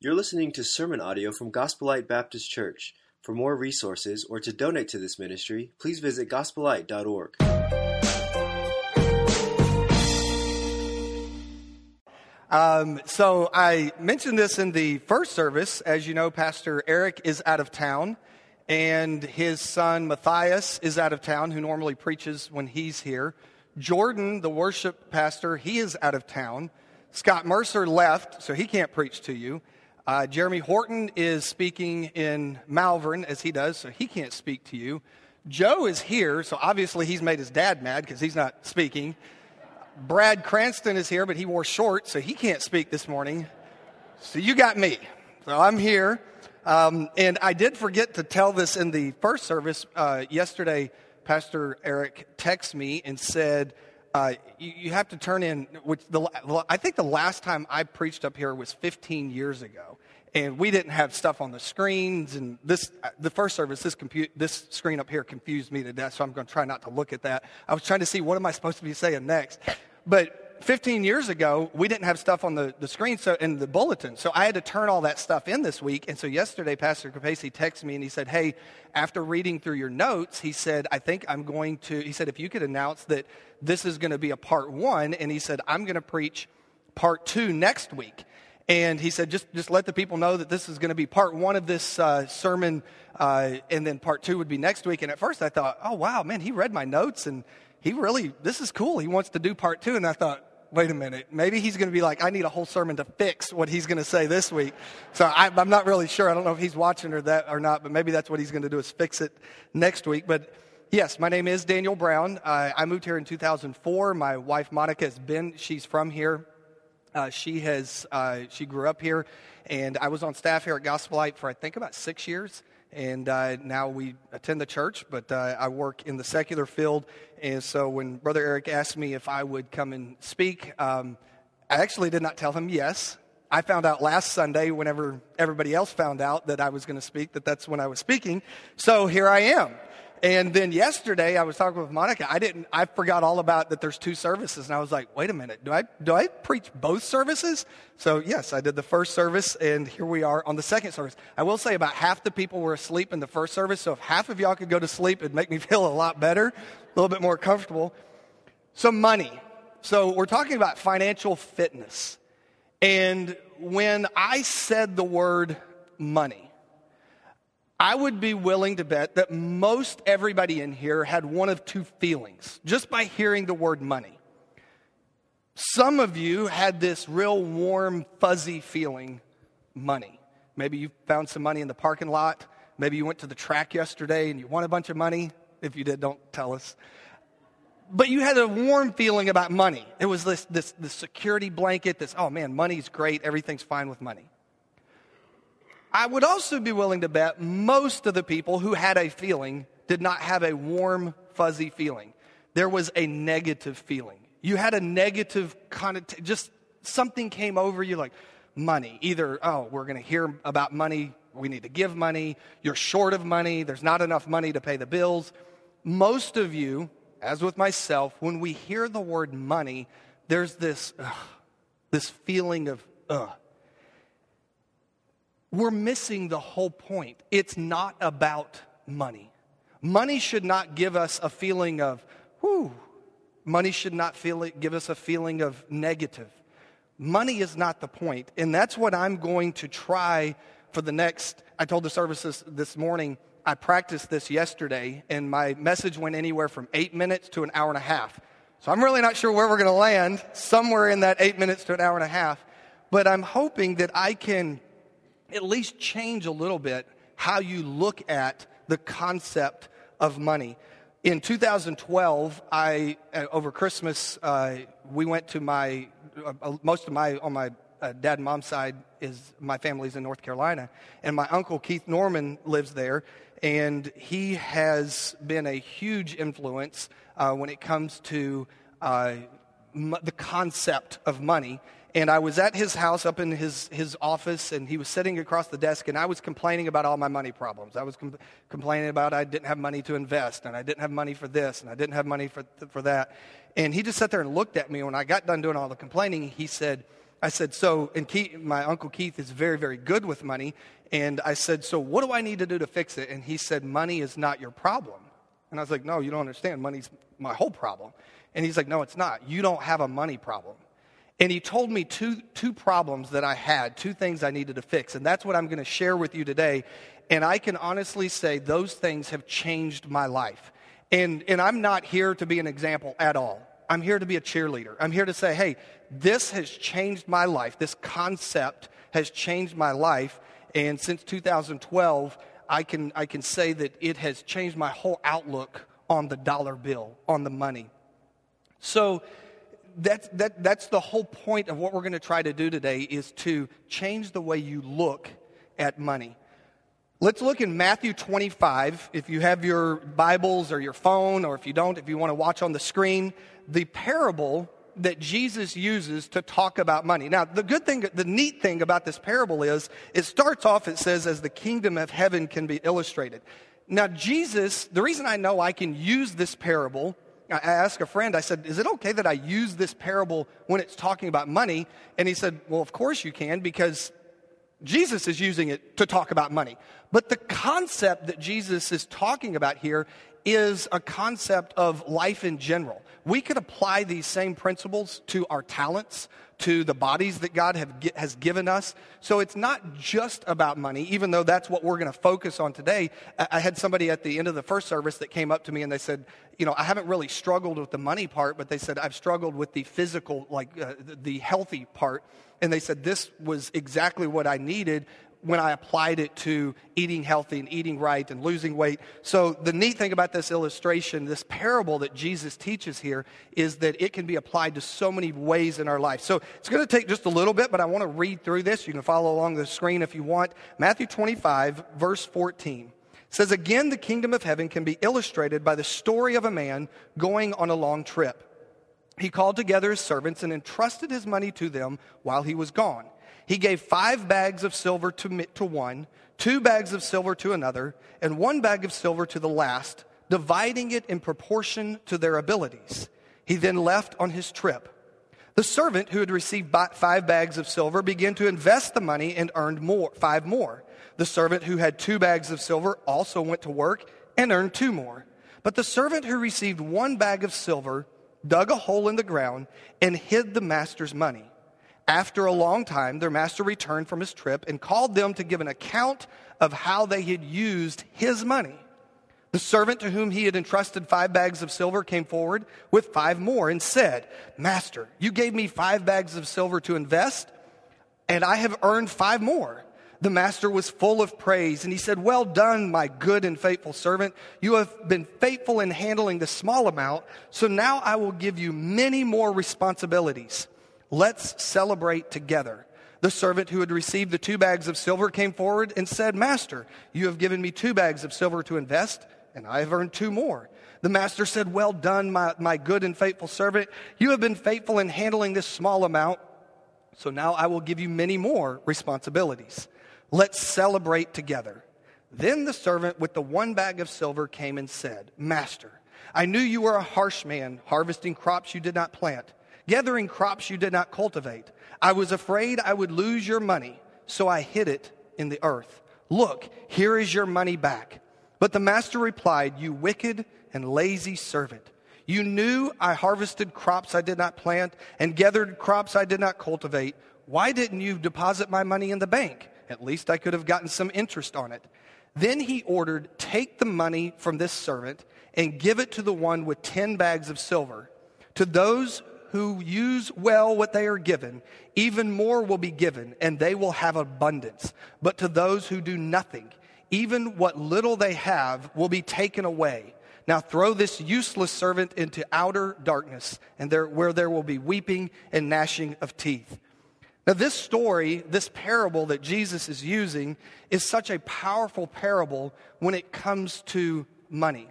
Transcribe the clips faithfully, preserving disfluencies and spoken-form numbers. You're listening to sermon audio from Gospel Light Baptist Church. For more resources or to donate to this ministry, please visit gospel light dot org. Um, so I mentioned this in the first service. As you know, Pastor Eric is out of town, and his son Matthias is out of town, who normally preaches when he's here. Jordan, the worship pastor, he is out of town. Scott Mercer left, so he can't preach to you. Uh, Jeremy Horton is speaking in Malvern, as he does, so he can't speak to you. Joe is here, so obviously he's made his dad mad because he's not speaking. Brad Cranston is here, but he wore shorts, so he can't speak this morning. So you got me. So I'm here. Um, and I did forget to tell this in the first service. Uh, yesterday, Pastor Eric texted me and said, uh, you, you have to turn in, which the, I think the last time I preached up here was fifteen years ago. And we didn't have stuff on the screens, and this the first service, this compute, this screen up here confused me to death, so I'm going to try not to look at that. I was trying to see, what am I supposed to be saying next? But fifteen years ago, we didn't have stuff on the, the screen, so in the bulletin, so I had to turn all that stuff in this week. And so yesterday, Pastor Capacey texted me, and he said, hey, after reading through your notes, he said, I think I'm going to, he said, if you could announce that this is going to be a part one, and he said, I'm going to preach part two next week. And he said, just just let the people know that this is going to be part one of this uh, sermon, uh, and then part two would be next week. And at first I thought, oh, wow, man, he read my notes, and he really, this is cool. He wants to do part two. And I thought, wait a minute, maybe he's going to be like, I need a whole sermon to fix what he's going to say this week. So I, I'm not really sure. I don't know if he's watching or that or not, but maybe that's what he's going to do is fix it next week. But yes, my name is Daniel Brown. Uh, I moved here in two thousand four. My wife, Monica, has been, she's from here. Uh, she has, uh, she grew up here, and I was on staff here at Gospel Light for I think about six years, and uh, now we attend the church, but uh, I work in the secular field. And so when Brother Eric asked me if I would come and speak, um, I actually did not tell him yes. I found out last Sunday, whenever everybody else found out that I was going to speak, that that's when I was speaking, so here I am. And then yesterday, I was talking with Monica. I didn't. I forgot all about that there's two services, and I was like, "Wait a minute, do I do I preach both services?" So yes, I did the first service, and here we are on the second service. I will say about half the people were asleep in the first service, so if half of y'all could go to sleep, it'd make me feel a lot better, a little bit more comfortable. Some money. So we're talking about financial fitness, and when I said the word money, I would be willing to bet that most everybody in here had one of two feelings just by hearing the word money. Some of you had this real warm, fuzzy feeling, money. Maybe you found some money in the parking lot. Maybe you went to the track yesterday and you won a bunch of money. If you did, don't tell us. But you had a warm feeling about money. It was this, this, this security blanket, this, oh man, money's great, everything's fine with money. I would also be willing to bet most of the people who had a feeling did not have a warm, fuzzy feeling. There was a negative feeling. You had a negative connotation, just something came over you like money. Either, oh, we're going to hear about money, we need to give money, you're short of money, there's not enough money to pay the bills. Most of you, as with myself, when we hear the word money, there's this, ugh, this feeling of, ugh. We're missing the whole point. It's not about money. Money should not give us a feeling of, whew. Money should not feel it, give us a feeling of negative. Money is not the point. And that's what I'm going to try for the next, I told the services this morning, I practiced this yesterday, and my message went anywhere from eight minutes to an hour and a half. So I'm really not sure where we're going to land, somewhere in that eight minutes to an hour and a half. But I'm hoping that I can at least change a little bit how you look at the concept of money. In two thousand twelve, I over Christmas, uh, we went to my, uh, most of my, on my uh, dad and mom's side, is my family's in North Carolina. And my uncle, Keith Norman, lives there. And he has been a huge influence uh, when it comes to uh, m- the concept of money. And I was at his house up in his, his office, and he was sitting across the desk, and I was complaining about all my money problems. I was com- complaining about I didn't have money to invest, and I didn't have money for this, and I didn't have money for th- for that. And he just sat there and looked at me. When I got done doing all the complaining, he said, I said, so, and Keith, my Uncle Keith is very, very good with money. And I said, so what do I need to do to fix it? And he said, money is not your problem. And I was like, no, you don't understand. Money's my whole problem. And he's like, no, it's not. You don't have a money problem. And he told me two two problems that I had, two things I needed to fix. And that's what I'm going to share with you today. And I can honestly say those things have changed my life. And and I'm not here to be an example at all. I'm here to be a cheerleader. I'm here to say, hey, this has changed my life. This concept has changed my life. And since two thousand twelve, I can I can say that it has changed my whole outlook on the dollar bill, on the money. So that's, that, that's the whole point of what we're going to try to do today, is to change the way you look at money. Let's look in Matthew twenty-five. If you have your Bibles or your phone, or if you don't, if you want to watch on the screen, the parable that Jesus uses to talk about money. Now, the good thing, the neat thing about this parable is, it starts off, it says, as the kingdom of heaven can be illustrated. Now, Jesus, the reason I know I can use this parable, I asked a friend, I said, is it okay that I use this parable when it's talking about money? And he said, well, of course you can, because Jesus is using it to talk about money. But the concept that Jesus is talking about here is a concept of life in general. We could apply these same principles to our talents, to the bodies that God have, has given us. So it's not just about money, even though that's what we're going to focus on today. I had somebody at the end of the first service that came up to me and they said, you know, I haven't really struggled with the money part, but they said, I've struggled with the physical, like uh, the healthy part. And they said, this was exactly what I needed when I applied it to eating healthy and eating right and losing weight. So the neat thing about this illustration, this parable that Jesus teaches here, is that it can be applied to so many ways in our life. So it's going to take just a little bit, but I want to read through this. You can follow along the screen if you want. Matthew twenty-five, verse fourteen says, again, the kingdom of heaven can be illustrated by the story of a man going on a long trip. He called together his servants and entrusted his money to them while he was gone. He gave five bags of silver to, to one, two bags of silver to another, and one bag of silver to the last, dividing it in proportion to their abilities. He then left on his trip. The servant who had received five bags of silver began to invest the money and earned more, five more. The servant who had two bags of silver also went to work and earned two more. But the servant who received one bag of silver dug a hole in the ground and hid the master's money. After a long time, their master returned from his trip and called them to give an account of how they had used his money. The servant to whom he had entrusted five bags of silver came forward with five more and said, Master, you gave me five bags of silver to invest, and I have earned five more. The master was full of praise, and he said, Well done, my good and faithful servant. You have been faithful in handling the small amount, so now I will give you many more responsibilities. Let's celebrate together. The servant who had received the two bags of silver came forward and said, Master, you have given me two bags of silver to invest, and I have earned two more. The master said, Well done, my, my good and faithful servant. You have been faithful in handling this small amount, so now I will give you many more responsibilities. Let's celebrate together. Then the servant with the one bag of silver came and said, Master, I knew you were a harsh man, harvesting crops you did not plant, gathering crops you did not cultivate. I was afraid I would lose your money, so I hid it in the earth. Look, here is your money back. But the master replied, You wicked and lazy servant. You knew I harvested crops I did not plant and gathered crops I did not cultivate. Why didn't you deposit my money in the bank? At least I could have gotten some interest on it. Then he ordered, Take the money from this servant and give it to the one with ten bags of silver. To those who use well what they are given, even more will be given, and they will have abundance. But to those who do nothing, even what little they have will be taken away. Now throw this useless servant into outer darkness, and there, where there will be weeping and gnashing of teeth. Now this story, this parable that Jesus is using, is such a powerful parable when it comes to money.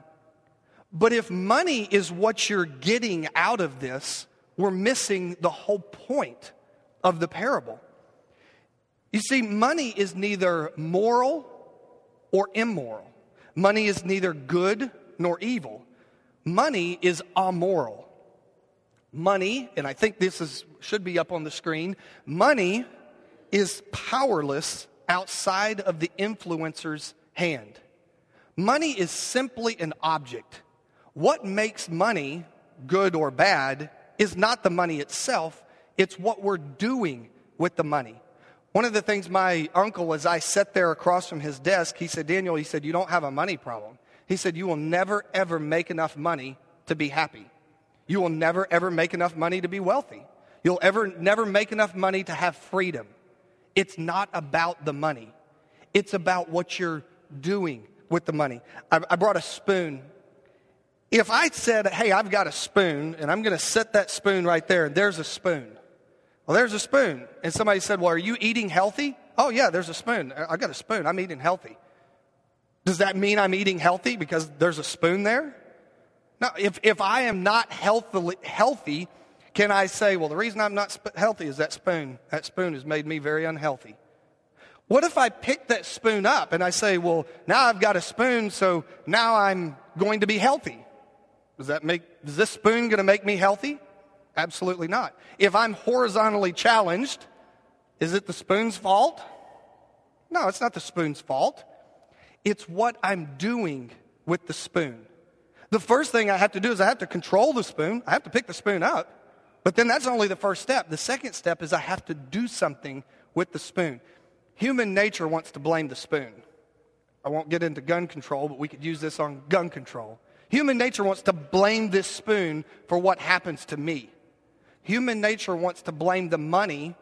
But if money is what you're getting out of this, we're missing the whole point of the parable. You see, money is neither moral or immoral. Money is neither good nor evil. Money is amoral. Money, and I think this is should be up on the screen, money is powerless outside of the influencer's hand. Money is simply an object. What makes money good or bad is not the money itself, it's what we're doing with the money. One of the things my uncle, as I sat there across from his desk, he said, Daniel, he said, you don't have a money problem. He said, you will never, ever make enough money to be happy. You will never, ever make enough money to be wealthy. You'll ever never make enough money to have freedom. It's not about the money. It's about what you're doing with the money. I, I brought a spoon. If I said, hey, I've got a spoon, and I'm going to set that spoon right there, and there's a spoon. Well, there's a spoon. And somebody said, well, are you eating healthy? Oh, yeah, there's a spoon. I got a spoon. I'm eating healthy. Does that mean I'm eating healthy because there's a spoon there? Now, if, if I am not healthily, healthy, can I say, well, the reason I'm not sp- healthy is that spoon. That spoon has made me very unhealthy. What if I pick that spoon up and I say, well, now I've got a spoon, so now I'm going to be healthy. Does that make, is this spoon going to make me healthy? Absolutely not. If I'm horizontally challenged, is it the spoon's fault? No, it's not the spoon's fault. It's what I'm doing with the spoon. The first thing I have to do is I have to control the spoon. I have to pick the spoon up. But then that's only the first step. The second step is I have to do something with the spoon. Human nature wants to blame the spoon. I won't get into gun control, but we could use this on gun control. Human nature wants to blame this spoon for what happens to me. Human nature wants to blame the money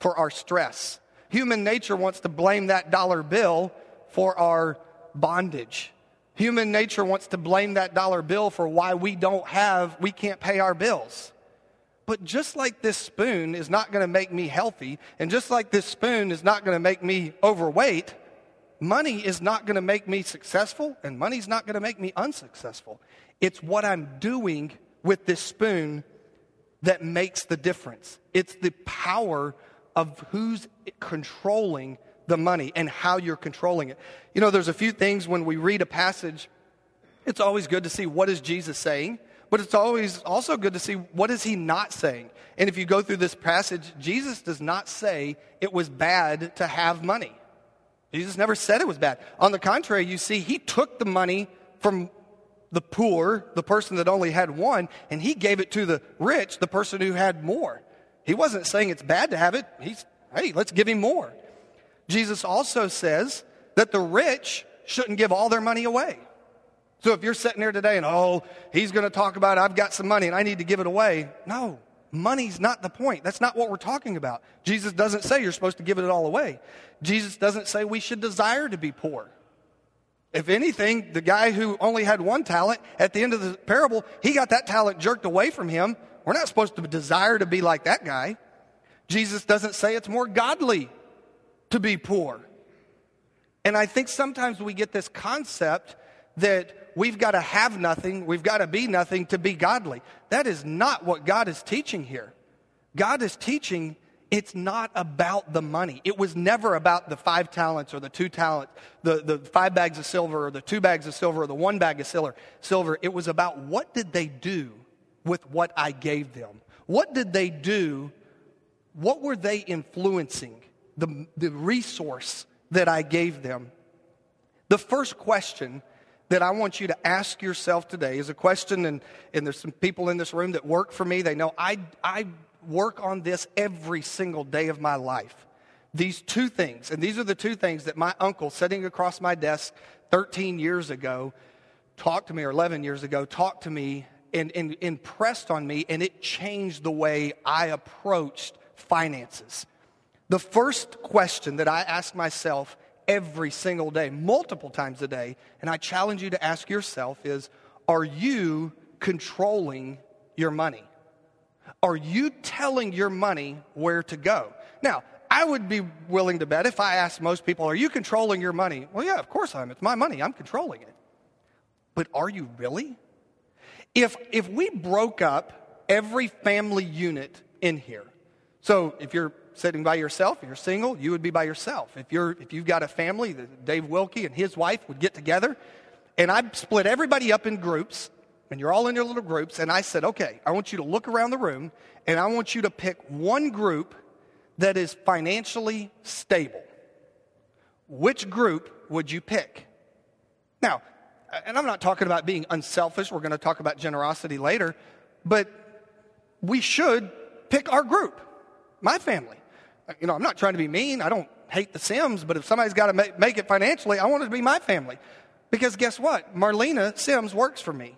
for our stress. Human nature wants to blame that dollar bill for our bondage. Human nature wants to blame that dollar bill for why we don't have, we can't pay our bills. But just like this spoon is not going to make me healthy, and just like this spoon is not going to make me overweight, money is not going to make me successful, and money's not going to make me unsuccessful. It's what I'm doing with this spoon that makes the difference. It's the power of who's controlling the money and how you're controlling it. You know, there's a few things when we read a passage, it's always good to see what is Jesus saying, but it's always also good to see what is he not saying. And if you go through this passage, Jesus does not say it was bad to have money. Jesus never said it was bad. On the contrary, you see, he took the money from the poor, the person that only had one, and he gave it to the rich, the person who had more. He wasn't saying it's bad to have it. He's, hey, let's give him more. Jesus also says that the rich shouldn't give all their money away. So if you're sitting here today and, oh, he's going to talk about I've got some money and I need to give it away. No, money's not the point. That's not what we're talking about. Jesus doesn't say you're supposed to give it all away. Jesus doesn't say we should desire to be poor. If anything, the guy who only had one talent, at the end of the parable, he got that talent jerked away from him. We're not supposed to desire to be like that guy. Jesus doesn't say it's more godly to be poor. And I think sometimes we get this concept that we've got to have nothing, we've got to be nothing to be godly. That is not what God is teaching here. God is teaching it's not about the money. It was never about the five talents or the two talents, the, the five bags of silver or the two bags of silver or the one bag of silver. It was about what did they do with what I gave them? What did they do? What were they influencing? The, the resource that I gave them. The first question that I want you to ask yourself today is a question, and, and there's some people in this room that work for me. They know I, I work on this every single day of my life. These two things, and these are the two things that my uncle sitting across my desk thirteen years ago talked to me, or eleven years ago talked to me and, and impressed on me, and it changed the way I approached finances. The first question that I ask myself every single day, multiple times a day, and I challenge you to ask yourself is, are you controlling your money? Are you telling your money where to go? Now, I would be willing to bet if I asked most people, are you controlling your money? Well, yeah, of course I am. It's my money. I'm controlling it. But are you really? If if we broke up every family unit in here, so if you're sitting by yourself, if you're single, you would be by yourself. If you're, if you've got a family, Dave Wilkie and his wife would get together, and I split everybody up in groups, and you're all in your little groups, and I said, okay, I want you to look around the room, and I want you to pick one group that is financially stable. Which group would you pick? Now, and I'm not talking about being unselfish. We're going to talk about generosity later, but we should pick our group, my family. You know, I'm not trying to be mean. I don't hate the Sims, but if somebody's got to make it financially, I want it to be my family. Because guess what? Marlena Sims works for me.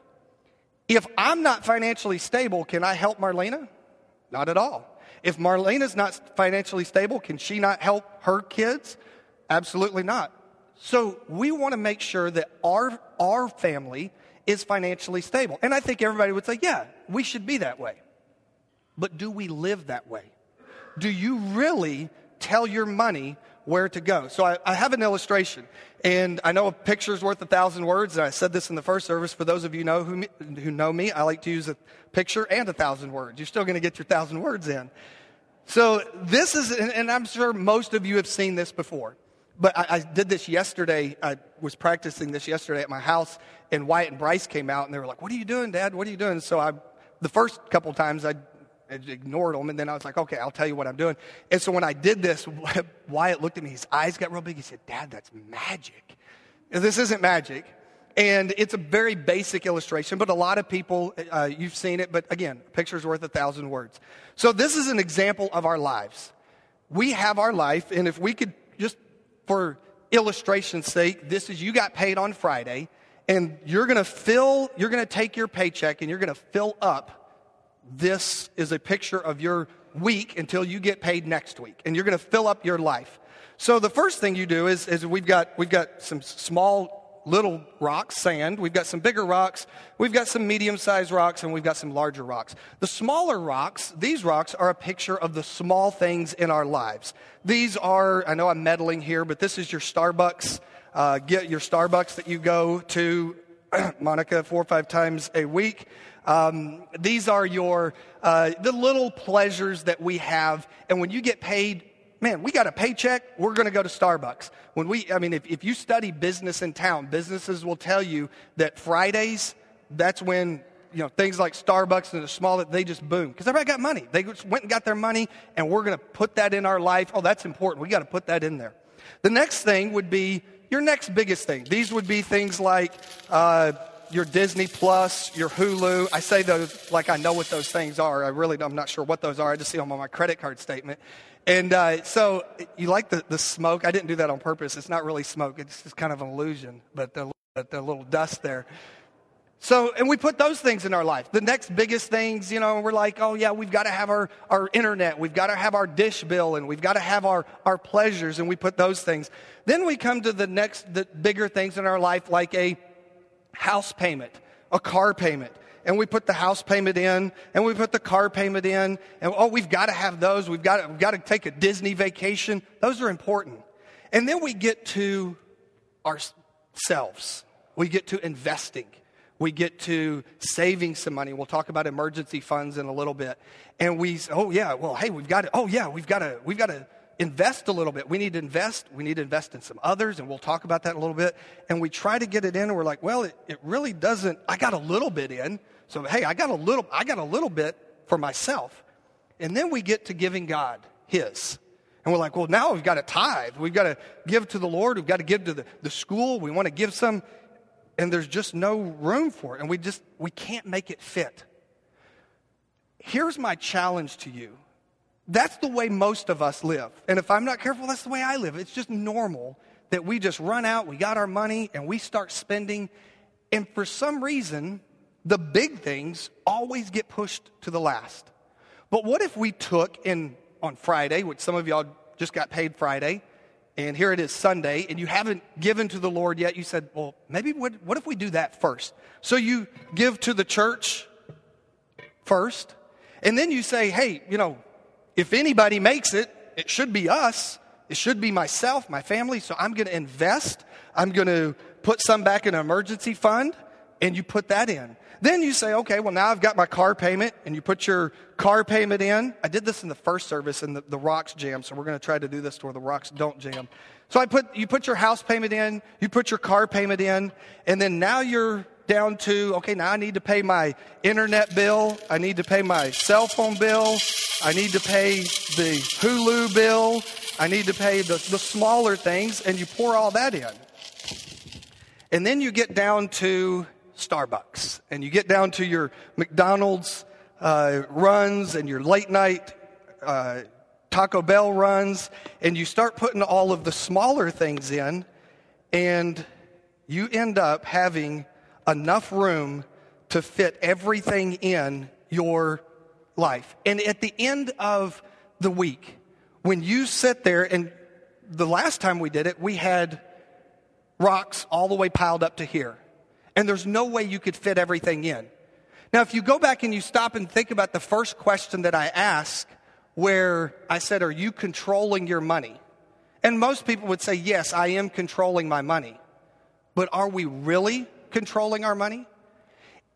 If I'm not financially stable, can I help Marlena? Not at all. If Marlena's not financially stable, can she not help her kids? Absolutely not. So we want to make sure that our our family is financially stable. And I think everybody would say, yeah, we should be that way. But do we live that way? Do you really tell your money where to go? So I, I have an illustration, and I know a picture's worth a thousand words, and I said this in the first service. For those of you know who who know me, I like to use a picture and a thousand words. You're still going to get your thousand words in. So this is, and, and I'm sure most of you have seen this before, but I, I did this yesterday. I was practicing this yesterday at my house, and Wyatt and Bryce came out, and they were like, "What are you doing, Dad? What are you doing?" So I, the first couple times I ignored them, and then I was like, okay, I'll tell you what I'm doing. And so when I did this, Wyatt looked at me, his eyes got real big. He said, "Dad, that's magic." And this isn't magic, and it's a very basic illustration, but a lot of people, uh, you've seen it, but again, a picture's worth a thousand words. So this is an example of our lives. We have our life, and if we could just, for illustration's sake, this is, you got paid on Friday, and you're going to fill, you're going to take your paycheck, and you're going to fill up. This is a picture of your week until you get paid next week, and you're going to fill up your life. So the first thing you do is, is we've got we've got some small little rocks, sand. We've got some bigger rocks. We've got some medium-sized rocks, and we've got some larger rocks. The smaller rocks, these rocks are a picture of the small things in our lives. These are, I know I'm meddling here, but this is your Starbucks. Uh, get your Starbucks that you go to, Monica, four or five times a week. Um, these are your, uh, the little pleasures that we have. And when you get paid, man, we got a paycheck, we're going to go to Starbucks. When we, I mean, if, if you study business in town, businesses will tell you that Fridays, that's when, you know, things like Starbucks and the small, they just boom. Because everybody got money. They just went and got their money, and we're going to put that in our life. Oh, that's important. We got to put that in there. The next thing would be your next biggest thing. These would be things like, uh, your Disney Plus, your Hulu. I say those like I know what those things are. I really I'm not sure what those are. I just see them on my credit card statement. And uh, so you like the, the smoke. I didn't do that on purpose. It's not really smoke. It's just kind of an illusion, but the, the little dust there. So, and we put those things in our life. The next biggest things, you know, we're like, oh yeah, we've got to have our, our internet. We've got to have our dish bill, and we've got to have our, our pleasures, and we put those things. Then we come to the next, the bigger things in our life, like a house payment, a car payment, and we put the house payment in, and we put the car payment in, and oh, we've got to have those. We've got to, we've got to take a Disney vacation. Those are important. And then we get to ourselves. We get to investing. We get to saving some money. We'll talk about emergency funds in a little bit. And we, oh yeah, well, hey, we've got to, oh yeah, we've got to, we've got to invest a little bit. We need to invest. We need to invest in some others, and we'll talk about that in a little bit. And we try to get it in, and we're like, well, it, it really doesn't. I got a little bit in, so hey, I got a little. I got a little bit for myself. And then we get to giving God His, and we're like, well, now we've got to tithe. We've got to give to the Lord. We've got to give to the, the school. We want to give some, and there's just no room for it, and we just we can't make it fit. Here's my challenge to you. That's the way most of us live. And if I'm not careful, that's the way I live. It's just normal that we just run out, we got our money, and we start spending. And for some reason, the big things always get pushed to the last. But what if we took in on Friday, which some of y'all just got paid Friday, and here it is Sunday, and you haven't given to the Lord yet. You said, well, maybe what, what if we do that first? So you give to the church first, and then you say, hey, you know, if anybody makes it, it should be us. It should be myself, my family. So I'm going to invest. I'm going to put some back in an emergency fund, and you put that in. Then you say, okay, well, now I've got my car payment, and you put your car payment in. I did this in the first service, and the, the rocks jam, so we're going to try to do this to where the rocks don't jam. So I put you put your house payment in. You put your car payment in, and then now you're down to, okay, now I need to pay my internet bill. I need to pay my cell phone bill. I need to pay the Hulu bill. I need to pay the, the smaller things, and you pour all that in. And then you get down to Starbucks, and you get down to your McDonald's uh, runs and your late night uh, Taco Bell runs, and you start putting all of the smaller things in, and you end up having enough room to fit everything in your life. And at the end of the week, when you sit there, and the last time we did it, we had rocks all the way piled up to here. And there's no way you could fit everything in. Now, if you go back and you stop and think about the first question that I asked, where I said, are you controlling your money? And most people would say, yes, I am controlling my money. But are we really controlling our money?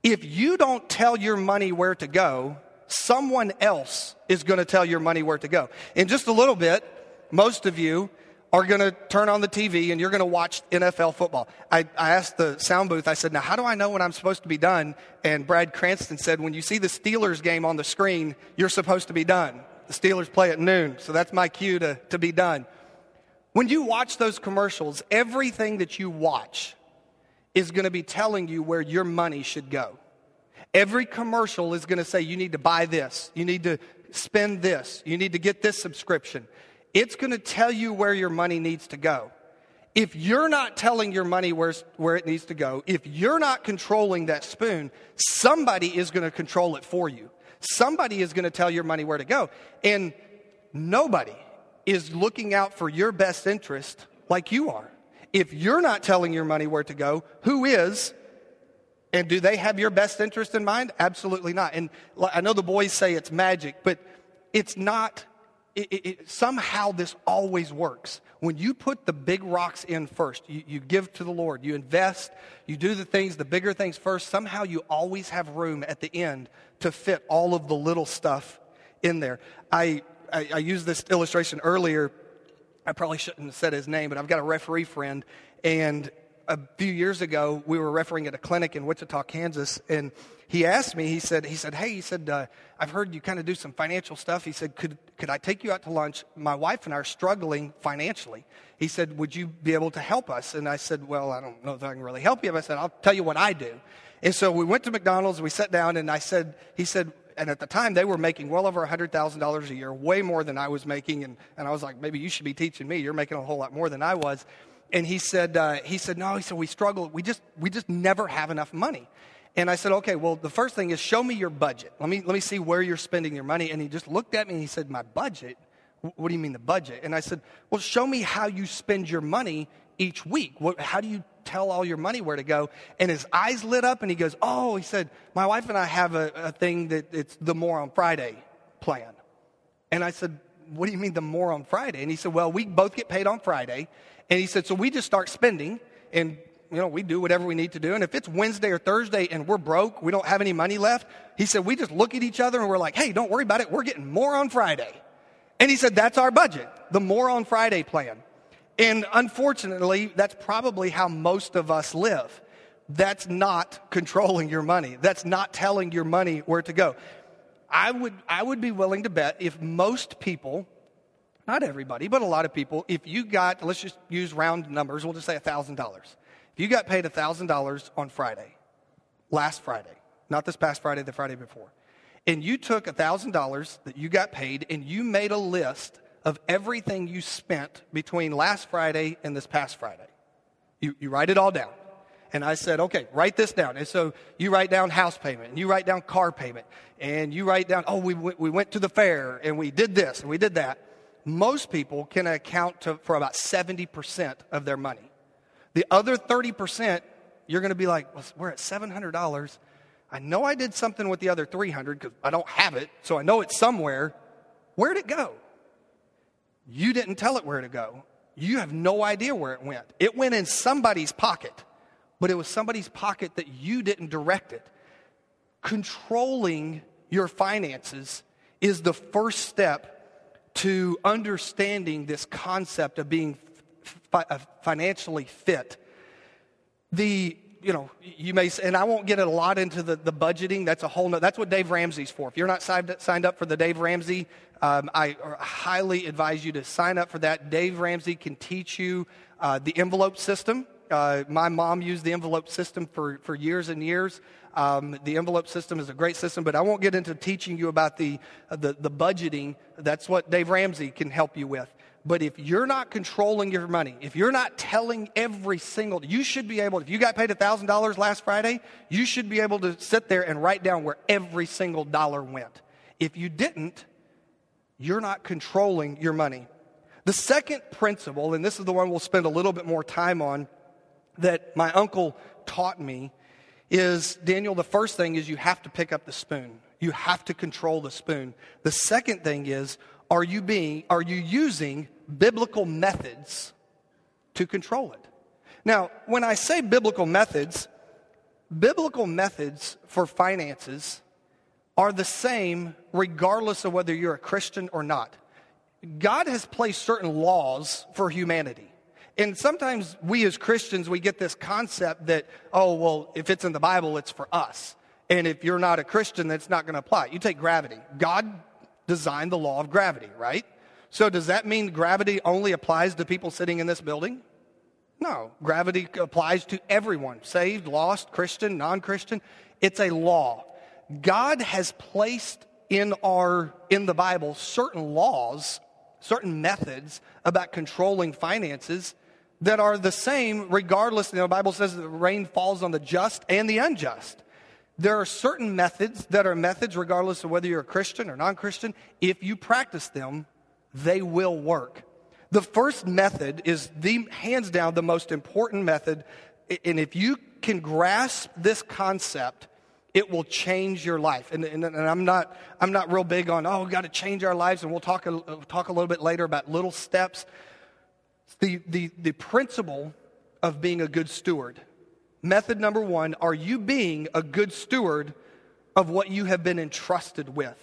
If you don't tell your money where to go, someone else is going to tell your money where to go. In just a little bit, most of you are going to turn on the T V and you're going to watch N F L football. I, I asked the sound booth, I said, now how do I know when I'm supposed to be done? And Brad Cranston said, when you see the Steelers game on the screen, you're supposed to be done. The Steelers play at noon, so that's my cue to, to be done. When you watch those commercials, everything that you watch is going to be telling you where your money should go. Every commercial is going to say, you need to buy this, you need to spend this, you need to get this subscription. It's going to tell you where your money needs to go. If you're not telling your money where, where it needs to go, if you're not controlling that spoon, somebody is going to control it for you. Somebody is going to tell your money where to go. And nobody is looking out for your best interest like you are. If you're not telling your money where to go, who is? And do they have your best interest in mind? Absolutely not. And I know the boys say it's magic, but it's not. It, it, it, somehow this always works. When you put the big rocks in first, you, you give to the Lord, you invest, you do the things, the bigger things first, somehow you always have room at the end to fit all of the little stuff in there. I, I, I used this illustration earlier. I probably shouldn't have said his name, but I've got a referee friend, and a few years ago, we were refereeing at a clinic in Wichita, Kansas, and he asked me, he said, he said, hey, he said, uh, I've heard you kind of do some financial stuff. He said, could could I take you out to lunch? My wife and I are struggling financially. He said, would you be able to help us? And I said, well, I don't know if I can really help you. But I said, I'll tell you what I do. And so we went to McDonald's, we sat down, and I said, he said, and at the time, they were making well over one hundred thousand dollars a year, way more than I was making. And, and I was like, maybe you should be teaching me. You're making a whole lot more than I was. And he said, uh, he said, no, he said, we struggle. We just, we just never have enough money. And I said, okay, well, the first thing is show me your budget. Let me, let me see where you're spending your money. And he just looked at me and he said, my budget? What do you mean the budget? And I said, well, show me how you spend your money each week. What, how do you tell all your money where to go? And his eyes lit up and he goes, oh, he said, my wife and I have a, a thing that it's the More on Friday plan. And I said, what do you mean the More on Friday? And he said, well, we both get paid on Friday. And he said, so we just start spending, and, you know, we do whatever we need to do. And if it's Wednesday or Thursday and we're broke, we don't have any money left, he said, we just look at each other and we're like, hey, don't worry about it. We're getting more on Friday. And he said, that's our budget, the More on Friday plan. And unfortunately, that's probably how most of us live. That's not controlling your money. That's not telling your money where to go. I would, I would be willing to bet if most people, not everybody, but a lot of people, if you got, let's just use round numbers, we'll just say one thousand dollars. If you got paid one thousand dollars on Friday, last Friday, not this past Friday, the Friday before, and you took one thousand dollars that you got paid and you made a list of everything you spent between last Friday and this past Friday. You, you write it all down. And I said, okay, write this down. And so you write down house payment, and you write down car payment, and you write down, oh, we we went to the fair, and we did this, and we did that. Most people can account to, for about seventy percent of their money. The other thirty percent, you're going to be like, well, we're at seven hundred dollars. I know I did something with the other three hundred dollars because I don't have it, so I know it's somewhere. Where'd it go? You didn't tell it where to go. You have no idea where it went. It went in somebody's pocket, but it was somebody's pocket that you didn't direct it. Controlling your finances is the first step to understanding this concept of being fi- financially fit. The you know, you may, and I won't get a lot into the, the budgeting. That's a whole nother, that's what Dave Ramsey's for. If you're not signed up for the Dave Ramsey, um, I highly advise you to sign up for that. Dave Ramsey can teach you uh, the envelope system. Uh, my mom used the envelope system for, for years and years. Um, the envelope system is a great system, but I won't get into teaching you about the, the the budgeting. That's what Dave Ramsey can help you with. But if you're not controlling your money, if you're not telling every single, you should be able, if you got paid one thousand dollars last Friday, you should be able to sit there and write down where every single dollar went. If you didn't, you're not controlling your money. The second principle, and this is the one we'll spend a little bit more time on, that my uncle taught me is, Daniel, the first thing is you have to pick up the spoon. You have to control the spoon. The second thing is, are you being, are you using biblical methods to control it? Now, when I say biblical methods, biblical methods for finances are the same regardless of whether you're a Christian or not. God has placed certain laws for humanity. And sometimes we as Christians, we get this concept that, oh, well, if it's in the Bible, it's for us. And if you're not a Christian, that's not going to apply. You take gravity. God designed the law of gravity, right? So does that mean gravity only applies to people sitting in this building? No. Gravity applies to everyone, saved, lost, Christian, non-Christian. It's a law. God has placed in our, in the Bible, certain laws, certain methods about controlling finances that are the same regardless. You know, the Bible says that the rain falls on the just and the unjust. There are certain methods that are methods regardless of whether you're a Christian or non-Christian. If you practice them, they will work. The first method is the hands down the most important method. And if you can grasp this concept, it will change your life. And, and, and I'm not I'm not real big on, oh, we've got to change our lives. And we'll talk a, talk a little bit later about little steps. The, the, the principle of being a good steward. Method number one, are you being a good steward of what you have been entrusted with?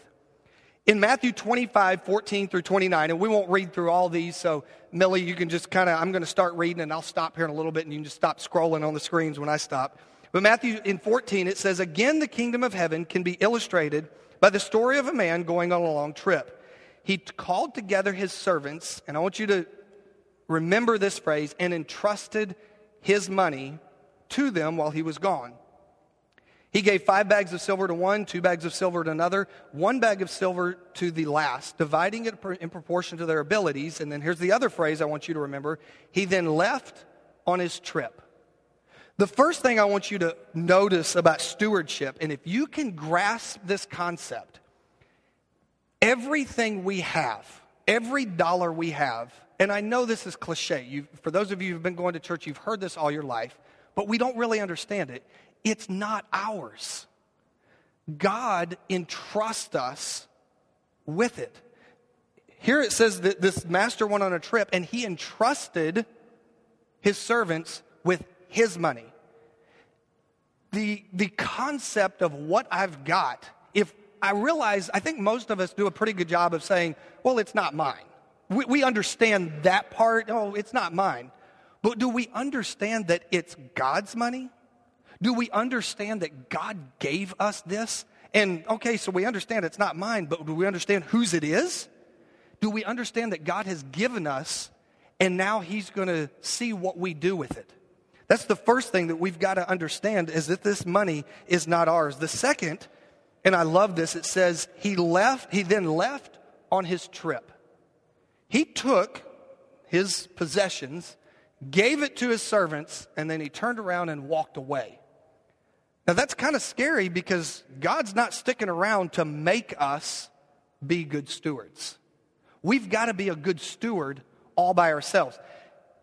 In Matthew twenty-five, fourteen through twenty-nine, and we won't read through all these, so Millie, you can just kind of, I'm going to start reading and I'll stop here in a little bit and you can just stop scrolling on the screens when I stop. But Matthew in fourteen, it says, again, the kingdom of heaven can be illustrated by the story of a man going on a long trip. He called together his servants, and I want you to remember this phrase, and entrusted his money to them while he was gone. He gave five bags of silver to one, two bags of silver to another, one bag of silver to the last, dividing it in proportion to their abilities. And then here's the other phrase I want you to remember. He then left on his trip. The first thing I want you to notice about stewardship, and if you can grasp this concept, everything we have, every dollar we have, and I know this is cliche. You've, for those of you who've been going to church, you've heard this all your life. But we don't really understand it. It's not ours. God entrusts us with it. Here it says that this master went on a trip and he entrusted his servants with his money. The, the concept of what I've got, if I realize, I think most of us do a pretty good job of saying, well, it's not mine. We, we understand that part. Oh, it's not mine. But do we understand that it's God's money? Do we understand that God gave us this? And, okay, so we understand it's not mine, but do we understand whose it is? Do we understand that God has given us, and now he's going to see what we do with it? That's the first thing that we've got to understand, is that this money is not ours. The second, and I love this, it says he left. He then left on his trip. He took his possessions, gave it to his servants, and then he turned around and walked away. Now that's kind of scary because God's not sticking around to make us be good stewards. We've got to be a good steward all by ourselves.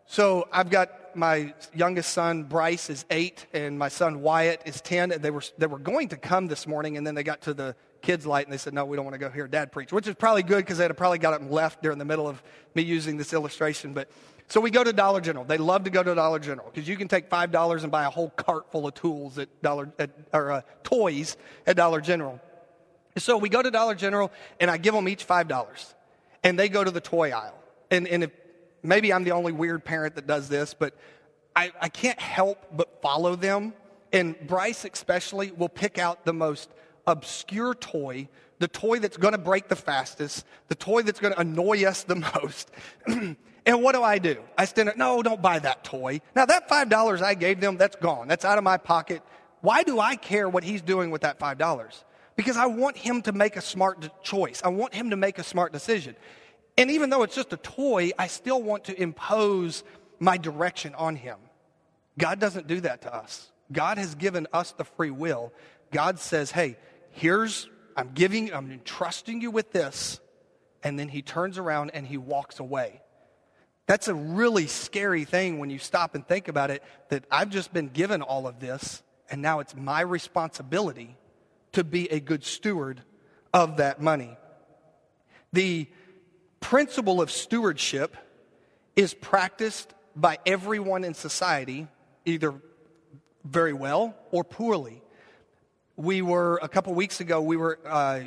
So I've got my youngest son, Bryce, is eight, and my son, Wyatt, is ten. And they were they were going to come this morning, and then they got to the kids' light, and they said, no, we don't want to go hear Dad preach, which is probably good because they'd have probably got up and left during the middle of me using this illustration, but... So we go to Dollar General. They love to go to Dollar General because you can take five dollars and buy a whole cart full of tools at Dollar at, or uh, toys at Dollar General. So we go to Dollar General, and I give them each five dollars, and they go to the toy aisle. And and if, maybe I'm the only weird parent that does this, but I, I can't help but follow them. And Bryce especially will pick out the most obscure toy, the toy that's going to break the fastest, the toy that's going to annoy us the most. And what do I do? I stand up, no, don't buy that toy. Now, that five dollars I gave them, that's gone. That's out of my pocket. Why do I care what he's doing with that five dollars? Because I want him to make a smart choice. I want him to make a smart decision. And even though it's just a toy, I still want to impose my direction on him. God doesn't do that to us. God has given us the free will. God says, hey, here's, I'm giving, I'm entrusting you with this. And then he turns around and he walks away. That's a really scary thing when you stop and think about it, that I've just been given all of this, and now it's my responsibility to be a good steward of that money. The principle of stewardship is practiced by everyone in society, either very well or poorly. We were, a couple weeks ago, we were uh,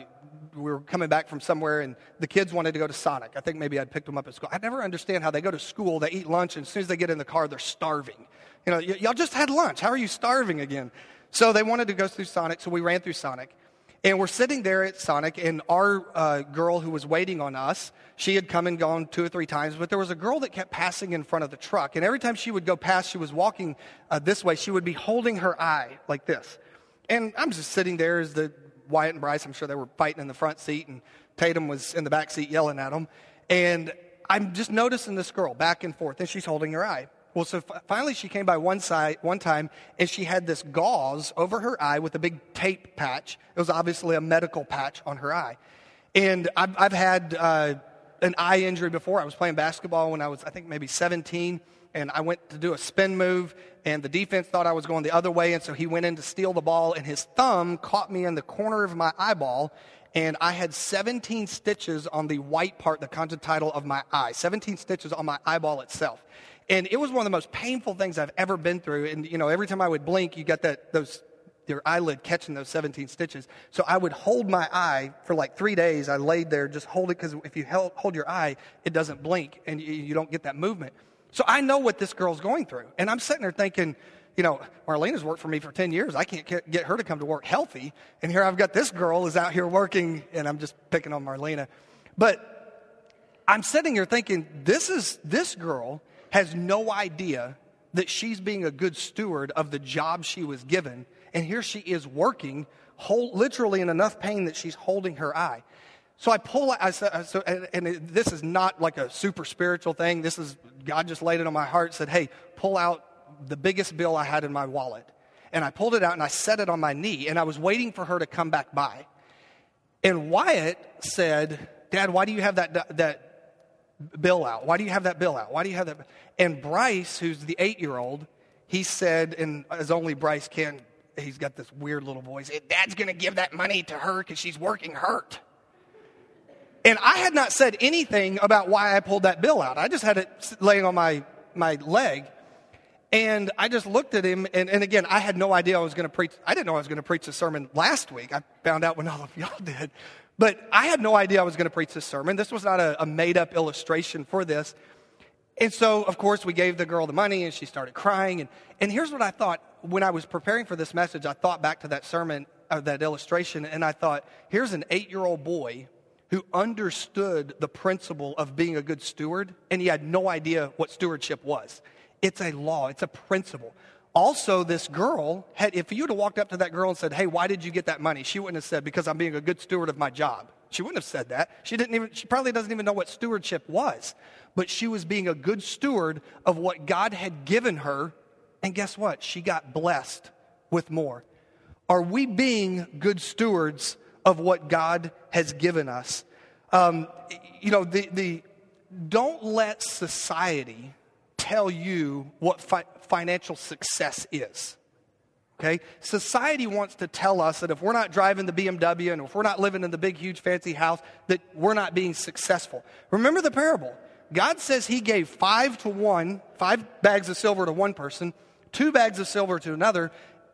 we were coming back from somewhere, and the kids wanted to go to Sonic. I think maybe I'd picked them up at school. I never understand how they go to school, they eat lunch, and as soon as they get in the car, they're starving. You know, y- y'all just had lunch. How are you starving again? So they wanted to go through Sonic, so we ran through Sonic. And we're sitting there at Sonic, and our uh, girl who was waiting on us, she had come and gone two or three times, but there was a girl that kept passing in front of the truck. And every time she would go past, she was walking uh, this way. She would be holding her eye like this. And I'm just sitting there as the Wyatt and Bryce, I'm sure they were fighting in the front seat, and Tatum was in the back seat yelling at them. And I'm just noticing this girl back and forth, and she's holding her eye. Well, so f- finally she came by one side one time, and she had this gauze over her eye with a big tape patch. It was obviously a medical patch on her eye. And I've, I've had uh, an eye injury before. I was playing basketball when I was, I think, maybe seventeen, and I went to do a spin move, and the defense thought I was going the other way, and so he went in to steal the ball, and his thumb caught me in the corner of my eyeball, and I had seventeen stitches on the white part, the conjunctival of my eye, seventeen stitches on my eyeball itself. And it was one of the most painful things I've ever been through. And, you know, every time I would blink, you got that, those, your eyelid catching those seventeen stitches. So I would hold my eye for like three days. I laid there, just hold it, because if you held, hold your eye, it doesn't blink, and you, you don't get that movement. So I know what this girl's going through. And I'm sitting there thinking, you know, Marlena's worked for me for ten years. I can't get her to come to work healthy. And here I've got this girl is out here working, and I'm just picking on Marlena. But I'm sitting here thinking, this is, this girl has no idea that she's being a good steward of the job she was given. And here she is working, whole, literally in enough pain that she's holding her eye. So I pull out, I, so, and, and it, this is not like a super spiritual thing. This is, God just laid it on my heart, said, hey, pull out the biggest bill I had in my wallet. And I pulled it out, and I set it on my knee, and I was waiting for her to come back by. And Wyatt said, Dad, why do you have that that bill out? Why do you have that bill out? Why do you have that? And Bryce, who's the eight-year-old, he said, and as only Bryce can, he's got this weird little voice, Dad's going to give that money to her because she's working hurt. And I had not said anything about why I pulled that bill out. I just had it laying on my, my leg. And I just looked at him, and, and again, I had no idea I was going to preach. I didn't know I was going to preach a sermon last week. I found out when all of y'all did. But I had no idea I was going to preach this sermon. This was not a, a made-up illustration for this. And so, of course, we gave the girl the money, and she started crying. And, and here's what I thought. When I was preparing for this message, I thought back to that sermon, uh, that illustration, and I thought, here's an eight-year-old boy who understood the principle of being a good steward, and he had no idea what stewardship was. It's a law. It's a principle. Also, this girl, had, if you would have walked up to that girl and said, hey, why did you get that money? She wouldn't have said, because I'm being a good steward of my job. She wouldn't have said that. She didn't even. She probably doesn't even know what stewardship was. But she was being a good steward of what God had given her. And guess what? She got blessed with more. Are we being good stewards of what God has given us? Um, you know, the, the don't let society tell you what fi- financial success is, okay? Society wants to tell us that if we're not driving the B M W and if we're not living in the big, huge, fancy house, that we're not being successful. Remember the parable. God says he gave five to one, five bags of silver to one person, two bags of silver to another,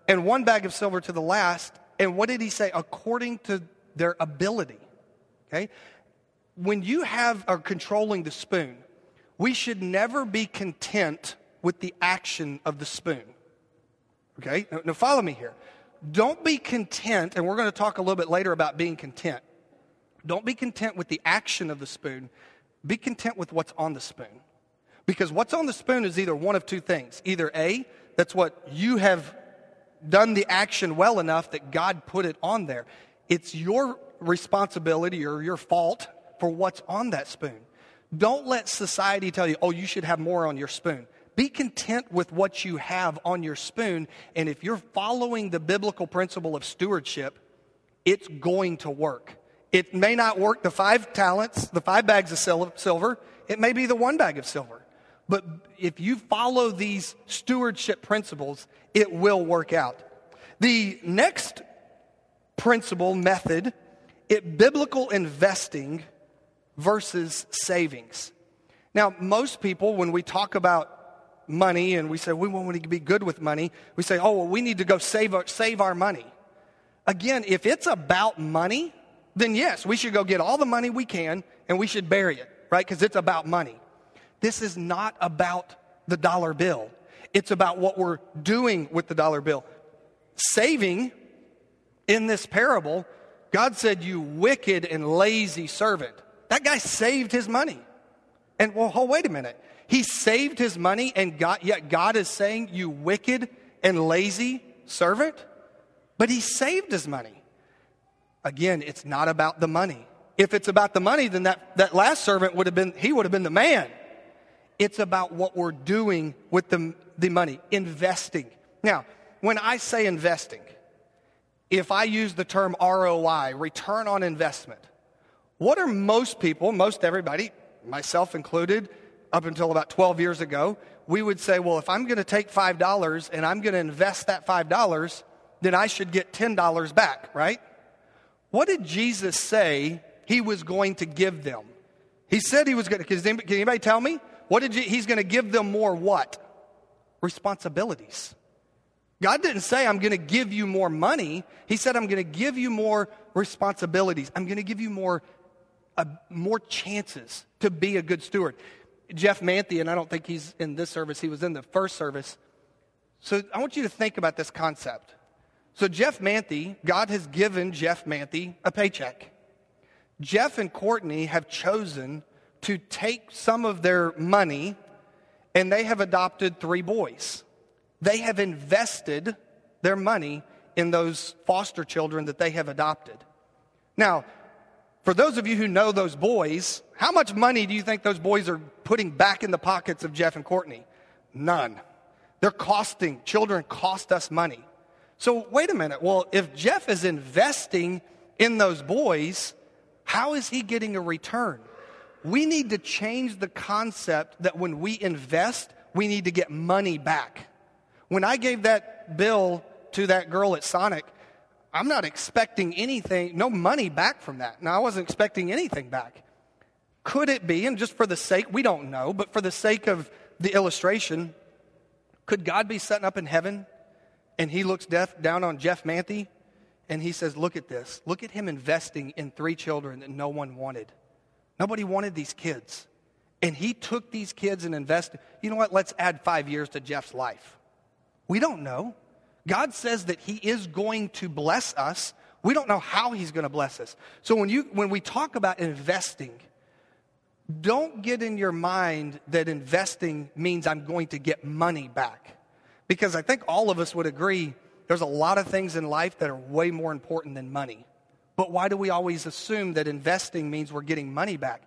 and one bag of silver to the last. And what did he say? According to their ability, okay? When you have are controlling the spoon, we should never be content with the action of the spoon. Okay? Now, now follow me here. Don't be content, and we're going to talk a little bit later about being content. Don't be content with the action of the spoon. Be content with what's on the spoon. Because what's on the spoon is either one of two things. Either A, that's what you have done the action well enough that God put it on there. It's your responsibility or your fault for what's on that spoon. Don't let society tell you, oh, you should have more on your spoon. Be content with what you have on your spoon. And if you're following the biblical principle of stewardship, it's going to work. It may not work the five talents, the five bags of silver. It may be the one bag of silver. But if you follow these stewardship principles, it will work out. The next principle, method, it biblical investing versus savings. Now, most people, when we talk about money and we say, we want to be good with money, we say, oh, well, we need to go save our, save our money. Again, if it's about money, then yes, we should go get all the money we can and we should bury it, right? Because it's about money. This is not about the dollar bill. It's about what we're doing with the dollar bill. Saving, in this parable, God said, you wicked and lazy servant. That guy saved his money. And well, oh, wait a minute. He saved his money, and God, yet God is saying, you wicked and lazy servant. But he saved his money. Again, it's not about the money. If it's about the money, then that, that last servant would have been, he would have been the man. It's about what we're doing with the, the money, investing. Now, when I say investing, if I use the term R O I, return on investment, what are most people, most everybody, myself included, up until about twelve years ago, we would say, well, if I'm going to take five dollars and I'm going to invest that five dollars, then I should get ten dollars back, right? What did Jesus say he was going to give them? He said he was going to, can anybody tell me? What did you, he's going to give them more what? Responsibilities. God didn't say, I'm going to give you more money. He said, I'm going to give you more responsibilities. I'm going to give you more, uh, more chances to be a good steward. Jeff Manthe, and I don't think he's in this service, he was in the first service. So I want you to think about this concept. So Jeff Manthe, God has given Jeff Manthe a paycheck. Jeff and Courtney have chosen to take some of their money, and they have adopted three boys. They have invested their money in those foster children that they have adopted. Now, for those of you who know those boys, how much money do you think those boys are putting back in the pockets of Jeff and Courtney? None. They're costing, children cost us money. So wait a minute. Well, if Jeff is investing in those boys, how is he getting a return? We need to change the concept that when we invest, we need to get money back. When I gave that bill to that girl at Sonic, I'm not expecting anything, no money back from that. Now, I wasn't expecting anything back. Could it be, and just for the sake, we don't know, but for the sake of the illustration, could God be sitting up in heaven and he looks deaf, down on Jeff Manthe and he says, look at this. Look at him investing in three children that no one wanted. Nobody wanted these kids. And he took these kids and invested. You know what? Let's add five years to Jeff's life. We don't know. God says that he is going to bless us. We don't know how he's going to bless us. So when you when we talk about investing, don't get in your mind that investing means I'm going to get money back. Because I think all of us would agree there's a lot of things in life that are way more important than money. But why do we always assume that investing means we're getting money back?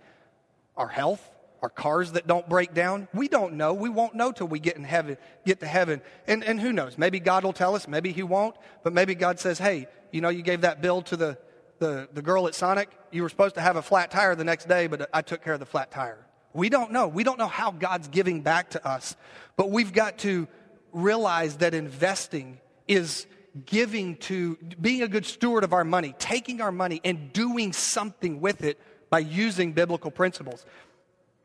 Our health, our cars that don't break down, we don't know. We won't know till we get in heaven, get to heaven. And and who knows? Maybe God will tell us, maybe he won't. But maybe God says, hey, you know, you gave that bill to the, the, the girl at Sonic. You were supposed to have a flat tire the next day, but I took care of the flat tire. We don't know. We don't know how God's giving back to us. But we've got to realize that investing is giving to, being a good steward of our money, taking our money and doing something with it by using biblical principles.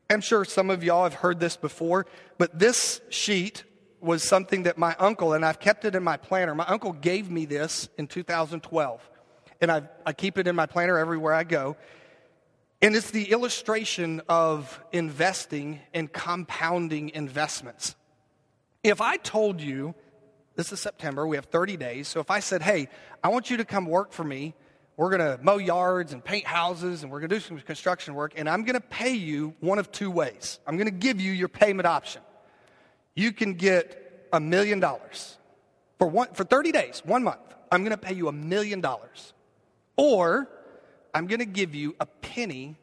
I'm sure some of y'all have heard this before, but this sheet was something that my uncle, and I've kept it in my planner. My uncle gave me this in two thousand twelve, and I, I keep it in my planner everywhere I go. And it's the illustration of investing and compounding investments. If I told you This is September. We have thirty days. So if I said, hey, I want you to come work for me. We're going to mow yards and paint houses, and we're going to do some construction work, and I'm going to pay you one of two ways. I'm going to give you your payment option. You can get a million dollars for one for thirty days, one month. I'm going to pay you a million dollars. Or I'm going to give you a penny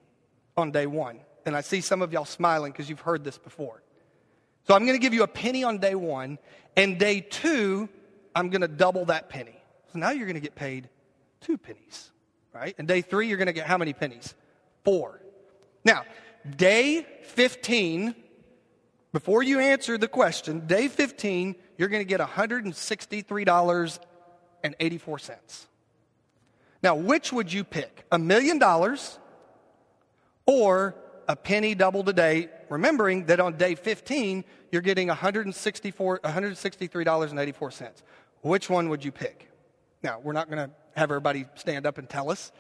on day one. And I see some of y'all smiling because you've heard this before. So I'm going to give you a penny on day one, and day two, I'm going to double that penny. So now you're going to get paid two pennies, right? And day three, you're going to get how many pennies? Four. Now, day fifteen, before you answer the question, day fifteen, you're going to get one hundred sixty-three dollars and eighty-four cents. Now, which would you pick? A million dollars or a penny doubled a day, remembering that on day fifteen, you're getting one hundred sixty-four, one hundred sixty-three dollars and eighty-four cents. Which one would you pick? Now, we're not going to have everybody stand up and tell us.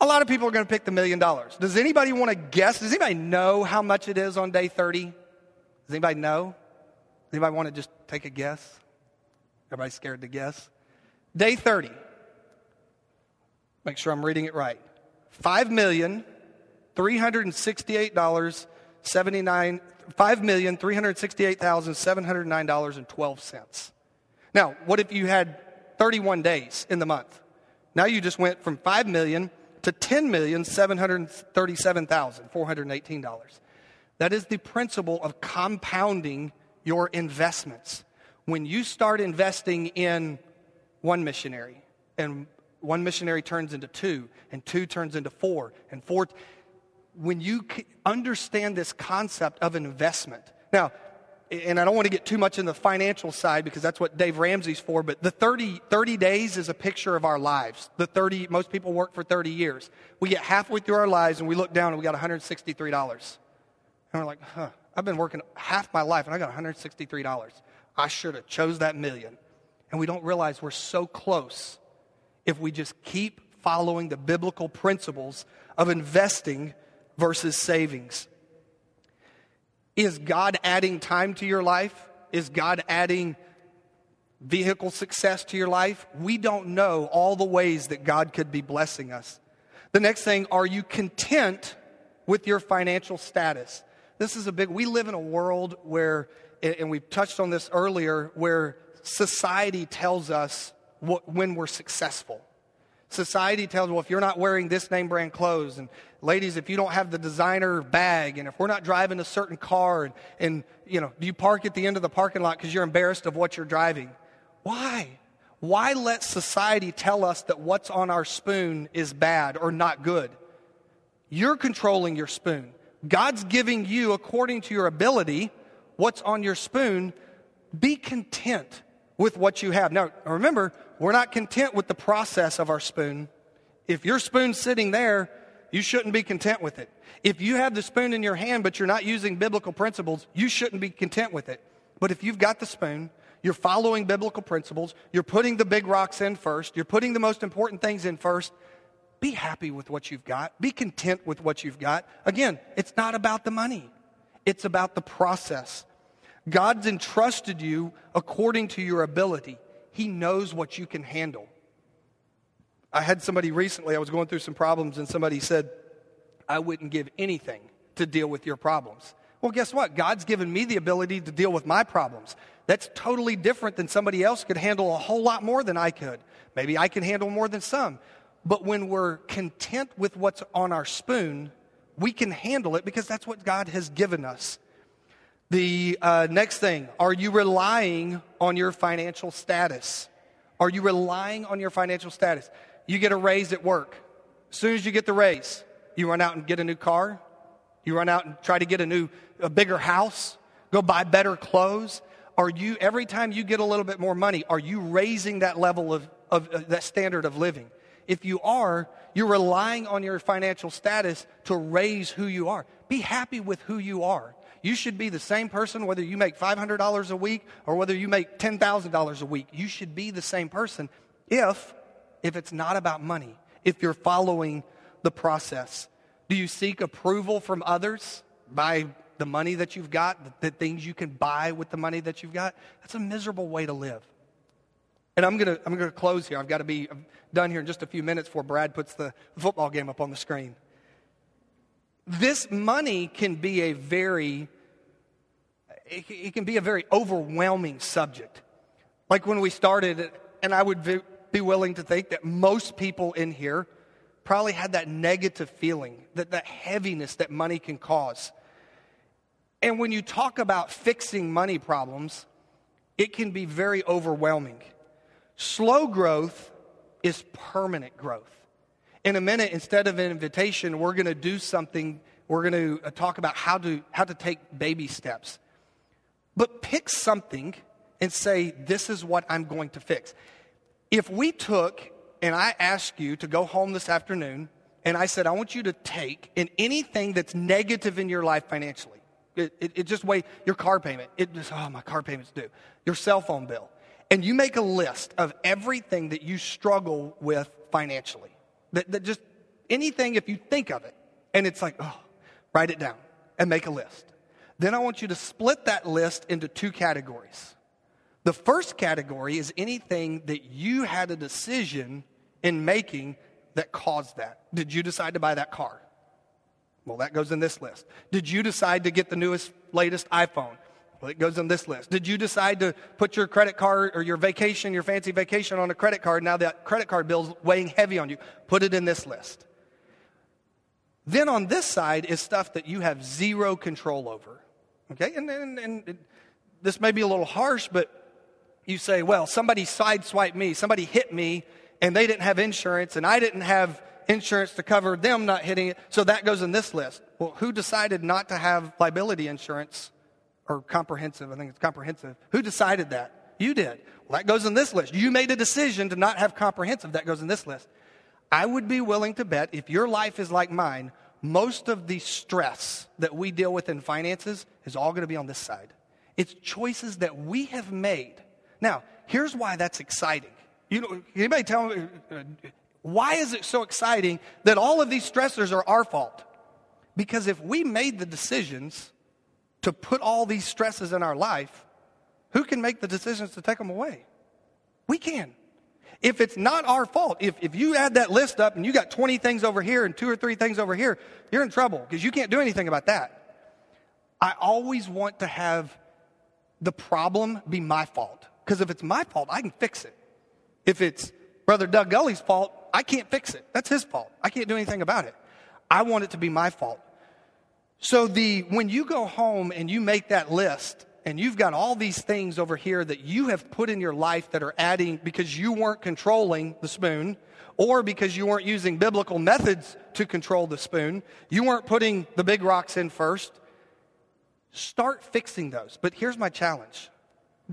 A lot of people are going to pick the million dollars. Does anybody want to guess? Does anybody know how much it is on day thirty? Does anybody know? Does anybody want to just take a guess? Everybody's scared to guess. Day thirty. Make sure I'm reading it right. five million three hundred sixty-eight thousand seven hundred nine dollars five million three hundred sixty-eight thousand seven hundred nine dollars and twelve cents. Now, what if you had thirty-one days in the month? Now you just went from five million dollars to ten million seven hundred thirty-seven thousand four hundred eighteen dollars. That is the principle of compounding your investments. When you start investing in one missionary, and one missionary turns into two, and two turns into four, and four. When you understand this concept of an investment. Now, and I don't want to get too much in the financial side because that's what Dave Ramsey's for, but the thirty days is a picture of our lives. The thirty, most people work for thirty years. We get halfway through our lives and we look down and we got one hundred sixty-three dollars. And we're like, huh, I've been working half my life and I got one hundred sixty-three dollars. I should have chose that million. And we don't realize we're so close if we just keep following the biblical principles of investing versus savings. Is God adding time to your life? Is God adding vehicle success to your life? We don't know all the ways that God could be blessing us. The next thing, are you content with your financial status? This is a big, we live in a world where, and we've touched on this earlier, where society tells us what, when we're successful. Society tells, well, if you're not wearing this name brand clothes, and ladies, if you don't have the designer bag, and if we're not driving a certain car, and, and you know, you park at the end of the parking lot because you're embarrassed of what you're driving. Why? Why let society tell us that what's on our spoon is bad or not good? You're controlling your spoon. God's giving you, according to your ability, what's on your spoon. Be content with what you have. Now, remember, we're not content with the process of our spoon. If your spoon's sitting there, you shouldn't be content with it. If you have the spoon in your hand, but you're not using biblical principles, you shouldn't be content with it. But if you've got the spoon, you're following biblical principles, you're putting the big rocks in first, you're putting the most important things in first, be happy with what you've got. Be content with what you've got. Again, it's not about the money. It's about the process. God's entrusted you according to your ability. He knows what you can handle. I had somebody recently, I was going through some problems, and somebody said, I wouldn't give anything to deal with your problems. Well, guess what? God's given me the ability to deal with my problems. That's totally different than somebody else could handle a whole lot more than I could. Maybe I can handle more than some. But when we're content with what's on our spoon, we can handle it because that's what God has given us. The uh, next thing, are you relying on your financial status? Are you relying on your financial status? You get a raise at work. As soon as you get the raise, you run out and get a new car. You run out and try to get a new, a bigger house. Go buy better clothes. Are you, every time you get a little bit more money, are you raising that level of, of uh, that standard of living? If you are, you're relying on your financial status to raise who you are. Be happy with who you are. You should be the same person whether you make five hundred dollars a week or whether you make ten thousand dollars a week. You should be the same person if, if it's not about money, if you're following the process. Do you seek approval from others by the money that you've got, the, the things you can buy with the money that you've got? That's a miserable way to live. And I'm gonna I'm gonna close here. I've got to be done here in just a few minutes before Brad puts the football game up on the screen. This money can be a very it, it can be a very overwhelming subject. Like when we started, and I would be willing to think that most people in here probably had that negative feeling, that that heaviness that money can cause. And when you talk about fixing money problems, it can be very overwhelming. Slow growth is permanent growth. In a minute, instead of an invitation, we're going to do something. We're going to talk about how to how to take baby steps. But pick something and say, this is what I'm going to fix. If we took, and I asked you to go home this afternoon, and I said, I want you to take in anything that's negative in your life financially. It, it, it just weighs your car payment. It just, oh, my car payment's due. Your cell phone bill. And you make a list of everything that you struggle with financially. That, that just anything, if you think of it, and it's like, oh, write it down and make a list. Then I want you to split that list into two categories. The first category is anything that you had a decision in making that caused that. Did you decide to buy that car? Well, that goes in this list. Did you decide to get the newest, latest iPhone? Well, it goes in this list. Did you decide to put your credit card or your vacation, your fancy vacation on a credit card? Now that credit card bill's weighing heavy on you. Put it in this list. Then on this side is stuff that you have zero control over. Okay? And, and, and it, this may be a little harsh, but you say, well, somebody sideswiped me. Somebody hit me, and they didn't have insurance, and I didn't have insurance to cover them not hitting it. So that goes in this list. Well, who decided not to have liability insurance or comprehensive? I think it's comprehensive. Who decided that? You did. Well, that goes in this list. You made a decision to not have comprehensive. That goes in this list. I would be willing to bet if your life is like mine, most of the stress that we deal with in finances is all going to be on this side. It's choices that we have made. Now, here's why that's exciting. You know, anybody tell me, why is it so exciting that all of these stressors are our fault? Because if we made the decisions to put all these stresses in our life, who can make the decisions to take them away? We can. If it's not our fault, if, if you add that list up and you got twenty things over here and two or three things over here, you're in trouble because you can't do anything about that. I always want to have the problem be my fault, because if it's my fault, I can fix it. If it's Brother Doug Gully's fault, I can't fix it. That's his fault. I can't do anything about it. I want it to be my fault. So the when you go home and you make that list, and you've got all these things over here that you have put in your life that are adding because you weren't controlling the spoon, or because you weren't using biblical methods to control the spoon, you weren't putting the big rocks in first, start fixing those. But here's my challenge.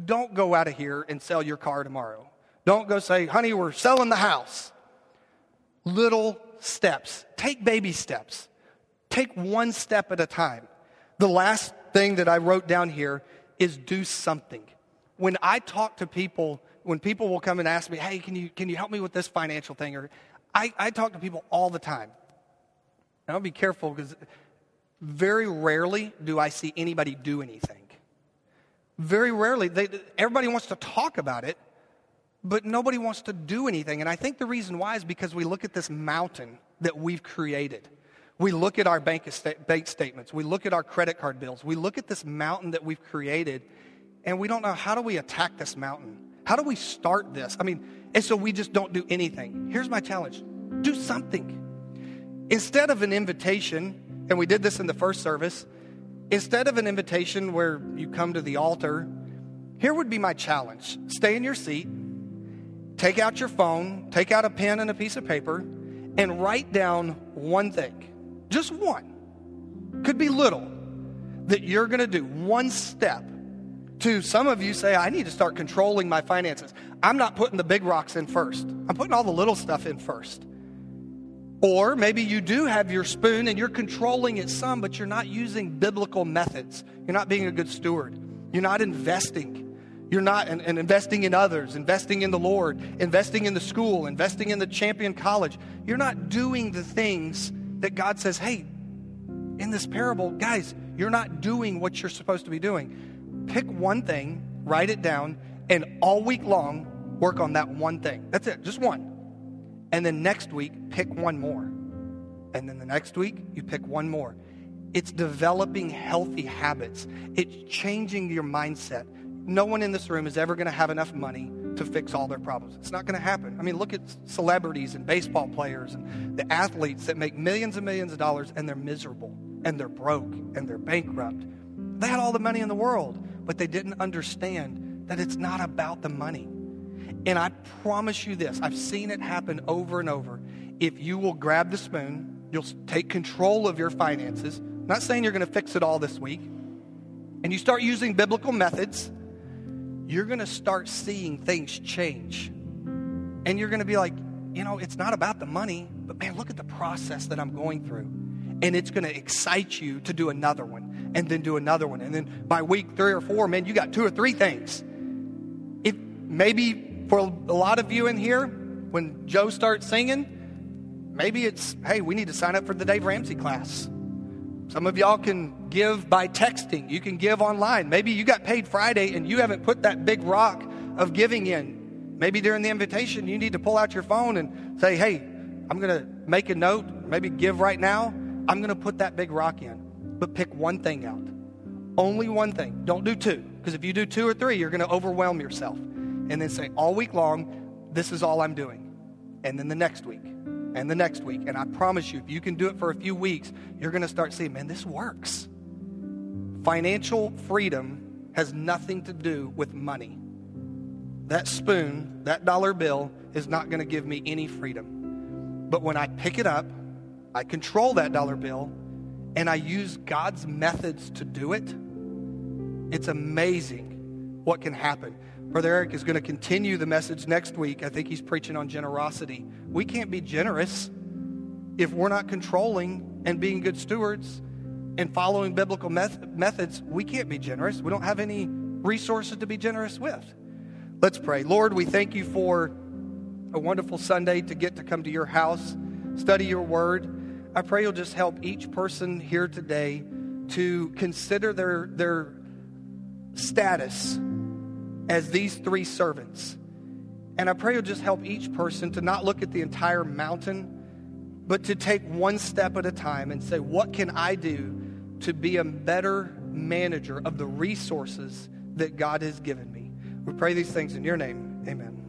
Don't go out of here and sell your car tomorrow. Don't go say, honey, we're selling the house. Little steps. Take baby steps. Take one step at a time. The last thing that I wrote down here is do something. When I talk to people, when people will come and ask me, hey, can you can you help me with this financial thing? Or I, I talk to people all the time. And I'll be careful because very rarely do I see anybody do anything. Very rarely. They, everybody wants to talk about it, but nobody wants to do anything. And I think the reason why is because we look at this mountain that we've created. We look at our bank, estate, bank statements. We look at our credit card bills. We look at this mountain that we've created, and we don't know, how do we attack this mountain? How do we start this? I mean, and so we just don't do anything. Here's my challenge. Do something. Instead of an invitation, and we did this in the first service, instead of an invitation where you come to the altar, here would be my challenge. Stay in your seat. Take out your phone, take out a pen and a piece of paper, and write down one thing. Just one. Could be little. That you're going to do one step. To some of you say, I need to start controlling my finances. I'm not putting the big rocks in first. I'm putting all the little stuff in first. Or maybe you do have your spoon and you're controlling it some, but you're not using biblical methods. You're not being a good steward. You're not investing. You're not and, and investing in others, investing in the Lord, investing in the school, investing in the champion college. You're not doing the things that God says, hey, in this parable, guys, you're not doing what you're supposed to be doing. Pick one thing, write it down, and all week long, Work on that one thing. That's it, just one. And then next week, pick one more. And then the next week, you pick one more. It's developing healthy habits. It's changing your mindset. No one in this room is ever going to have enough money to fix all their problems. It's not going to happen. I mean, look at celebrities and baseball players and the athletes that make millions and millions of dollars, and they're miserable, and they're broke, and they're bankrupt. They had all the money in the world, but they didn't understand that it's not about the money. And I promise you this, I've seen it happen over and over. If you will grab the spoon, you'll take control of your finances. I'm not saying you're going to fix it all this week. And you start using biblical methods, you're going to start seeing things change. And you're going to be like, you know, it's not about the money, but man, look at the process that I'm going through. And it's going to excite you to do another one, and then do another one. And then by week three or four, man, you got two or three things. If maybe for a lot of you in here, when Joe starts singing, maybe it's, hey, we need to sign up for the Dave Ramsey class. Some of y'all can give by texting. You can give online. Maybe you got paid Friday and you haven't put that big rock of giving in. Maybe during the invitation, you need to pull out your phone and say, hey, I'm going to make a note, maybe give right now. I'm going to put that big rock in. But pick one thing out. Only one thing. Don't do two. Because if you do two or three, you're going to overwhelm yourself. And then say, all week long, this is all I'm doing. And then the next week. And the next week. And I promise you, if you can do it for a few weeks, you're going to start seeing, man, this works. Financial freedom has nothing to do with money. That spoon, that dollar bill, is not going to give me any freedom. But when I pick it up, I control that dollar bill, and I use God's methods to do it, it's amazing what can happen. Brother Eric is going to continue the message next week. I think he's preaching on generosity. We can't be generous if we're not controlling and being good stewards and following biblical meth- methods. We can't be generous. We don't have any resources to be generous with. Let's pray. Lord, we thank you for a wonderful Sunday to get to come to your house, study your word. I pray you'll just help each person here today to consider their, their status as these three servants. And I pray you'll just help each person to not look at the entire mountain, but to take one step at a time and say, what can I do to be a better manager of the resources that God has given me? We pray these things in your name. Amen.